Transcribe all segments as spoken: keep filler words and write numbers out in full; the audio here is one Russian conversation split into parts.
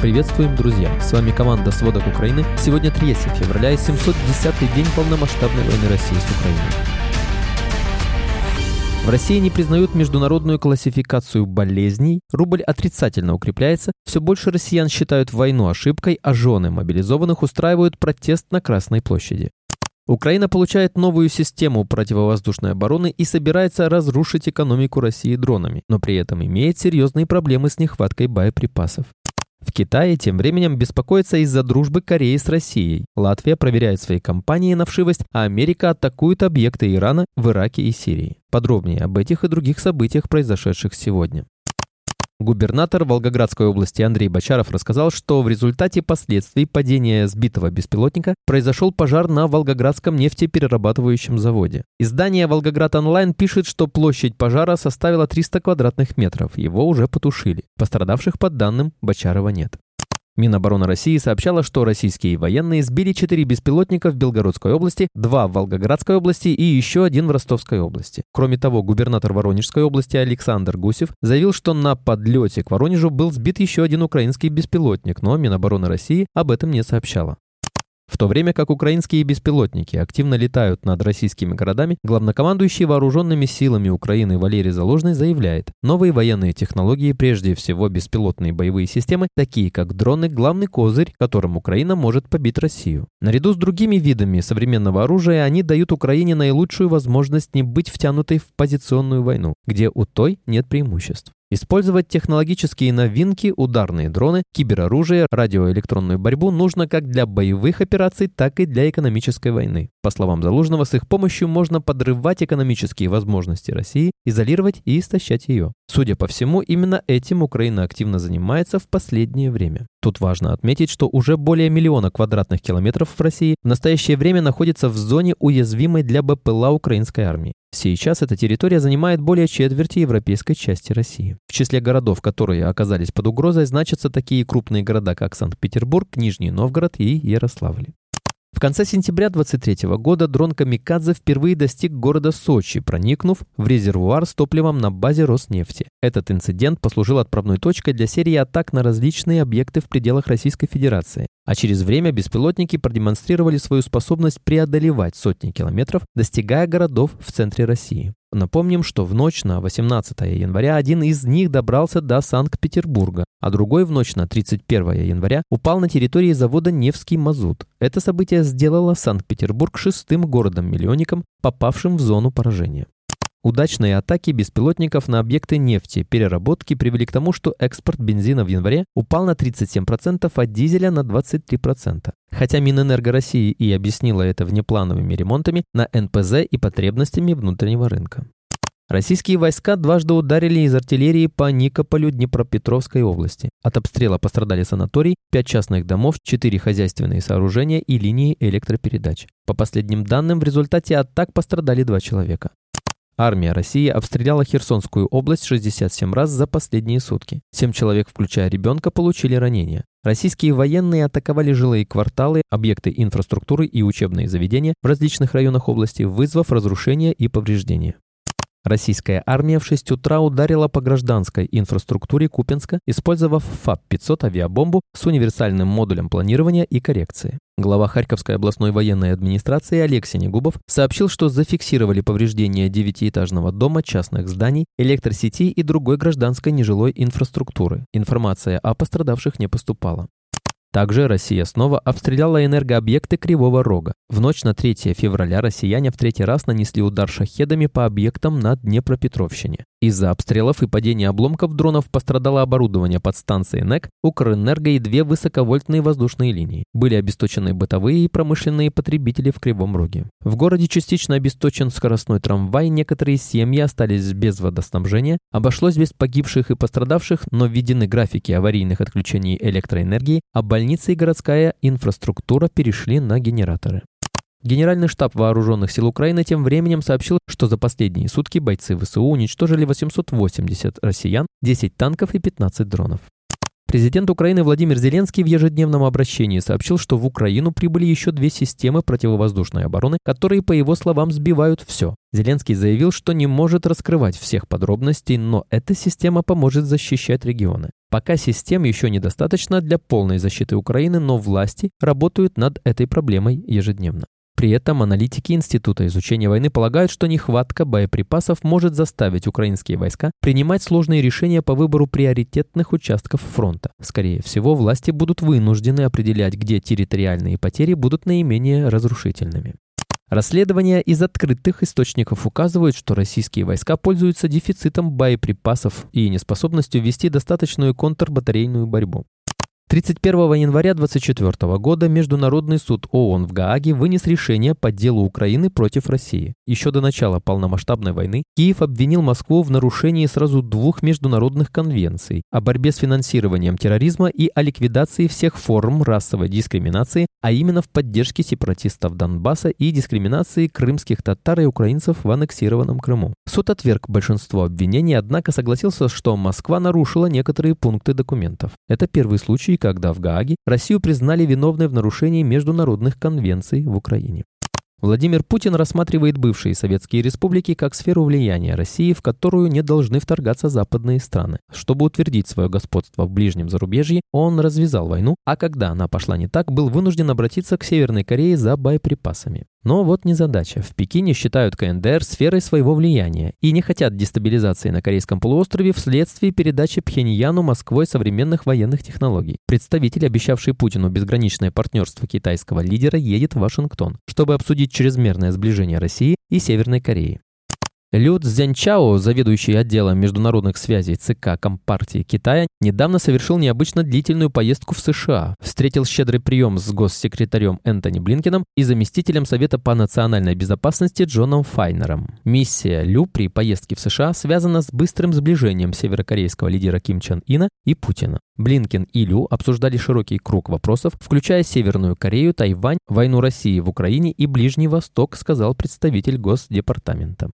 Приветствуем, друзья! С вами команда «Сводок Украины». Сегодня третье февраля и семьсот десятый день полномасштабной войны России с Украиной. В России не признают международную классификацию болезней, рубль отрицательно укрепляется, все больше россиян считают войну ошибкой, а жены мобилизованных устраивают протест на Красной площади. Украина получает новую систему противовоздушной обороны и собирается разрушить экономику России дронами, но при этом имеет серьезные проблемы с нехваткой боеприпасов. В Китае тем временем беспокоятся из-за дружбы Кореи с Россией. Латвия проверяет свои компании на вшивость, а Америка атакует объекты Ирана в Ираке и Сирии. Подробнее об этих и других событиях, произошедших сегодня. Губернатор Волгоградской области Андрей Бочаров рассказал, что в результате последствий падения сбитого беспилотника произошел пожар на Волгоградском нефтеперерабатывающем заводе. Издание «Волгоград онлайн» пишет, что площадь пожара составила триста квадратных метров, его уже потушили. Пострадавших, по данным Бочарова, нет. Минобороны России сообщала, что российские военные сбили четыре беспилотника в Белгородской области, два в Волгоградской области и еще один в Ростовской области. Кроме того, губернатор Воронежской области Александр Гусев заявил, что на подлете к Воронежу был сбит еще один украинский беспилотник, но Минобороны России об этом не сообщала. В то время как украинские беспилотники активно летают над российскими городами, главнокомандующий вооруженными силами Украины Валерий Залужный заявляет, новые военные технологии, прежде всего беспилотные боевые системы, такие как дроны, главный козырь, которым Украина может побить Россию. Наряду с другими видами современного оружия они дают Украине наилучшую возможность не быть втянутой в позиционную войну, где у той нет преимуществ. Использовать технологические новинки, ударные дроны, кибероружие, радиоэлектронную борьбу нужно как для боевых операций, так и для экономической войны. По словам Залужного, с их помощью можно подрывать экономические возможности России, изолировать и истощать ее. Судя по всему, именно этим Украина активно занимается в последнее время. Тут важно отметить, что уже более миллиона квадратных километров в России в настоящее время находится в зоне, уязвимой для БПЛА украинской армии. Сейчас эта территория занимает более четверти европейской части России. В числе городов, которые оказались под угрозой, значатся такие крупные города, как Санкт-Петербург, Нижний Новгород и Ярославль. В конце сентября двадцать третьего года дрон «Камикадзе» впервые достиг города Сочи, проникнув в резервуар с топливом на базе Роснефти. Этот инцидент послужил отправной точкой для серии атак на различные объекты в пределах Российской Федерации. А через время беспилотники продемонстрировали свою способность преодолевать сотни километров, достигая городов в центре России. Напомним, что в ночь на восемнадцатое января один из них добрался до Санкт-Петербурга, а другой в ночь на тридцать первое января упал на территории завода «Невский мазут». Это событие сделало Санкт-Петербург шестым городом-миллионником, попавшим в зону поражения. Удачные атаки беспилотников на объекты нефти, переработки привели к тому, что экспорт бензина в январе упал на тридцать семь процентов, а дизеля на двадцать три процента. Хотя Минэнерго России и объяснила это внеплановыми ремонтами на эн пэ зэ и потребностями внутреннего рынка. Российские войска дважды ударили из артиллерии по Никополю Днепропетровской области. От обстрела пострадали санаторий, пять частных домов, четыре хозяйственные сооружения и линии электропередач. По последним данным, в результате атак пострадали два человека. Армия России обстреляла Херсонскую область шестьдесят семь раз за последние сутки. Семь человек, включая ребенка, получили ранения. Российские военные атаковали жилые кварталы, объекты инфраструктуры и учебные заведения в различных районах области, вызвав разрушения и повреждения. Российская армия в шесть утра ударила по гражданской инфраструктуре Купинска, использовав эф а пэ пятьсот авиабомбу с универсальным модулем планирования и коррекции. Глава Харьковской областной военной администрации Алексей Негубов сообщил, что зафиксировали повреждения девятиэтажного дома, частных зданий, электросети и другой гражданской нежилой инфраструктуры. Информация о пострадавших не поступала. Также Россия снова обстреляла энергообъекты Кривого Рога. В ночь на третье февраля россияне в третий раз нанесли удар шахедами по объектам на Днепропетровщине. Из-за обстрелов и падения обломков дронов пострадало оборудование подстанции НЭК, Укрэнерго и две высоковольтные воздушные линии. Были обесточены бытовые и промышленные потребители в Кривом Роге. В городе частично обесточен скоростной трамвай, некоторые семьи остались без водоснабжения, обошлось без погибших и пострадавших, но введены графики аварийных отключений электроэнергии, а больницы и городская инфраструктура перешли на генераторы. Генеральный штаб Вооруженных сил Украины тем временем сообщил, что за последние сутки бойцы вэ эс у уничтожили восемьсот восемьдесят россиян, десять танков и пятнадцать дронов. Президент Украины Владимир Зеленский в ежедневном обращении сообщил, что в Украину прибыли еще две системы противовоздушной обороны, которые, по его словам, сбивают все. Зеленский заявил, что не может раскрывать всех подробностей, но эта система поможет защищать регионы. Пока систем еще недостаточно для полной защиты Украины, но власти работают над этой проблемой ежедневно. При этом аналитики Института изучения войны полагают, что нехватка боеприпасов может заставить украинские войска принимать сложные решения по выбору приоритетных участков фронта. Скорее всего, власти будут вынуждены определять, где территориальные потери будут наименее разрушительными. Расследования из открытых источников указывают, что российские войска пользуются дефицитом боеприпасов и неспособностью вести достаточную контрбатарейную борьбу. тридцать первого января две тысячи двадцать четвёртого года Международный суд ООН в Гааге вынес решение по делу Украины против России. Еще до начала полномасштабной войны Киев обвинил Москву в нарушении сразу двух международных конвенций о борьбе с финансированием терроризма и о ликвидации всех форм расовой дискриминации, а именно в поддержке сепаратистов Донбасса и дискриминации крымских татар и украинцев в аннексированном Крыму. Суд отверг большинство обвинений, однако согласился, что Москва нарушила некоторые пункты документов. Это первый случай, когда в Гааге Россию признали виновной в нарушении международных конвенций в Украине. Владимир Путин рассматривает бывшие советские республики как сферу влияния России, в которую не должны вторгаться западные страны. Чтобы утвердить свое господство в ближнем зарубежье, он развязал войну, а когда она пошла не так, был вынужден обратиться к Северной Корее за боеприпасами. Но вот незадача. В Пекине считают КНДР сферой своего влияния и не хотят дестабилизации на Корейском полуострове вследствие передачи Пхеньяну Москвой современных военных технологий. Представитель, обещавший Путину безграничное партнерство китайского лидера, едет в Вашингтон, чтобы обсудить чрезмерное сближение России и Северной Кореи. Лю Цзянчао, заведующий отделом международных связей ЦК Компартии Китая, недавно совершил необычно длительную поездку в США, встретил щедрый прием с госсекретарем Энтони Блинкеном и заместителем Совета по национальной безопасности Джоном Файнером. Миссия Лю при поездке в США связана с быстрым сближением северокорейского лидера Ким Чен Ына и Путина. Блинкен и Лю обсуждали широкий круг вопросов, включая Северную Корею, Тайвань, войну России в Украине и Ближний Восток, сказал представитель Госдепартамента.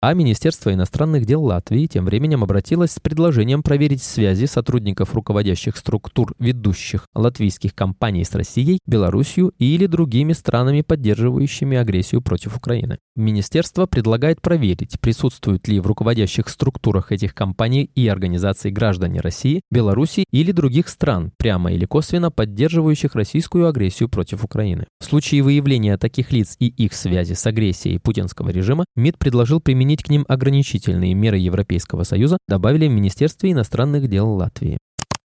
А Министерство иностранных дел Латвии тем временем обратилось с предложением проверить связи сотрудников руководящих структур ведущих латвийских компаний с Россией, Белоруссией или другими странами, поддерживающими агрессию против Украины. Министерство предлагает проверить, присутствуют ли в руководящих структурах этих компаний и организаций граждане России, Белоруссии или других стран, прямо или косвенно поддерживающих российскую агрессию против Украины. В случае выявления таких лиц и их связи с агрессией путинского режима, МИД предложил применить к ним ограничительные меры Европейского Союза, добавили в Министерстве иностранных дел Латвии.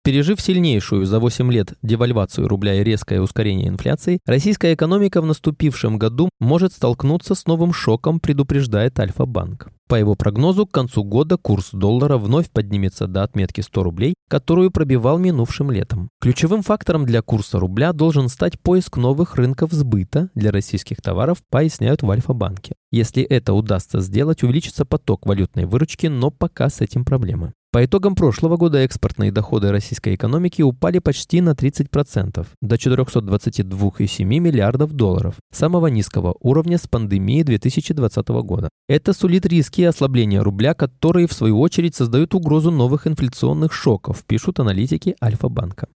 Пережив сильнейшую за восемь лет девальвацию рубля и резкое ускорение инфляции, российская экономика в наступившем году может столкнуться с новым шоком, предупреждает Альфа-банк. По его прогнозу, к концу года курс доллара вновь поднимется до отметки сто рублей, которую пробивал минувшим летом. Ключевым фактором для курса рубля должен стать поиск новых рынков сбыта для российских товаров, поясняют в Альфа-банке. Если это удастся сделать, увеличится поток валютной выручки, но пока с этим проблемы. По итогам прошлого года экспортные доходы российской экономики упали почти на тридцать процентов, до четырёхсот двадцати двух целых семи десятых миллиардов долларов, самого низкого уровня с пандемии две тысячи двадцатого года. Это сулит риски ослабления рубля, которые в свою очередь создают угрозу новых инфляционных шоков, пишут аналитики Альфа-банка.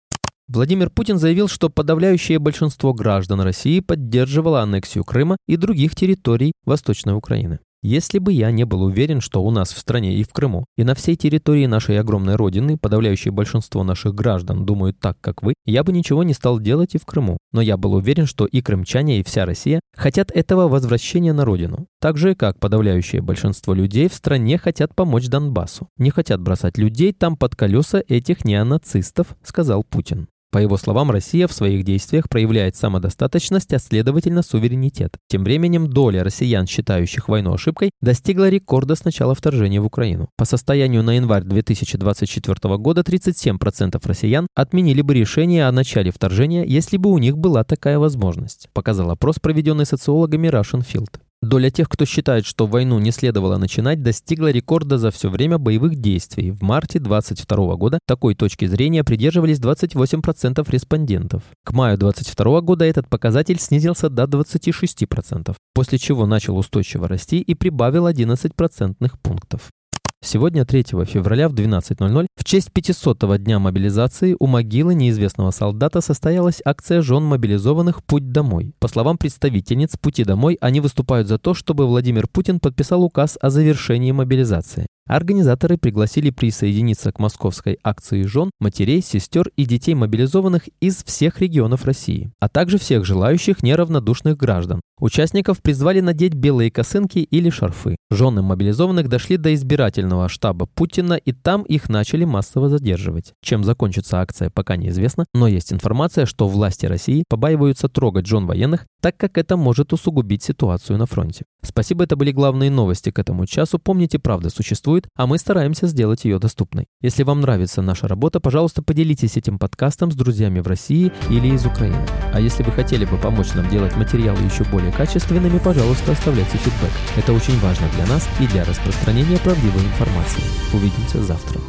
Владимир Путин заявил, что подавляющее большинство граждан России поддерживало аннексию Крыма и других территорий Восточной Украины. Если бы я не был уверен, что у нас в стране и в Крыму, и на всей территории нашей огромной родины подавляющее большинство наших граждан думают так, как вы, я бы ничего не стал делать и в Крыму. Но я был уверен, что и крымчане, и вся Россия хотят этого возвращения на родину. Так же, как подавляющее большинство людей в стране хотят помочь Донбассу. Не хотят бросать людей там под колеса этих неонацистов, сказал Путин. По его словам, Россия в своих действиях проявляет самодостаточность, а следовательно суверенитет. Тем временем доля россиян, считающих войну ошибкой, достигла рекорда с начала вторжения в Украину. По состоянию на январь две тысячи двадцать четвёртого года тридцать семь процентов россиян отменили бы решение о начале вторжения, если бы у них была такая возможность, показал опрос, проведенный социологами Russian Field. Доля тех, кто считает, что войну не следовало начинать, достигла рекорда за все время боевых действий. В марте две тысячи двадцать второго года такой точки зрения придерживались двадцать восемь процентов респондентов. К маю две тысячи двадцать второго года этот показатель снизился до двадцати шести процентов, после чего начал устойчиво расти и прибавил одиннадцать процентных пунктов. Сегодня, третьего февраля в двенадцать ноль-ноль, в честь пятисотого дня мобилизации у могилы неизвестного солдата состоялась акция жен мобилизованных «Путь домой». По словам представительниц «Пути домой», они выступают за то, чтобы Владимир Путин подписал указ о завершении мобилизации. Организаторы пригласили присоединиться к московской акции жен, матерей, сестер и детей мобилизованных из всех регионов России, а также всех желающих неравнодушных граждан. Участников призвали надеть белые косынки или шарфы. Жены мобилизованных дошли до избирательного штаба Путина, и там их начали массово задерживать. Чем закончится акция, пока неизвестно, но есть информация, что власти России побаиваются трогать жен военных, так как это может усугубить ситуацию на фронте. Спасибо, это были главные новости к этому часу. Помните, правда существует, а мы стараемся сделать ее доступной. Если вам нравится наша работа, пожалуйста, поделитесь этим подкастом с друзьями в России или из Украины. А если вы хотели бы помочь нам делать материалы еще более качественными, пожалуйста, оставляйте фидбэк. Это очень важно для нас и для распространения правдивой информации. Увидимся завтра.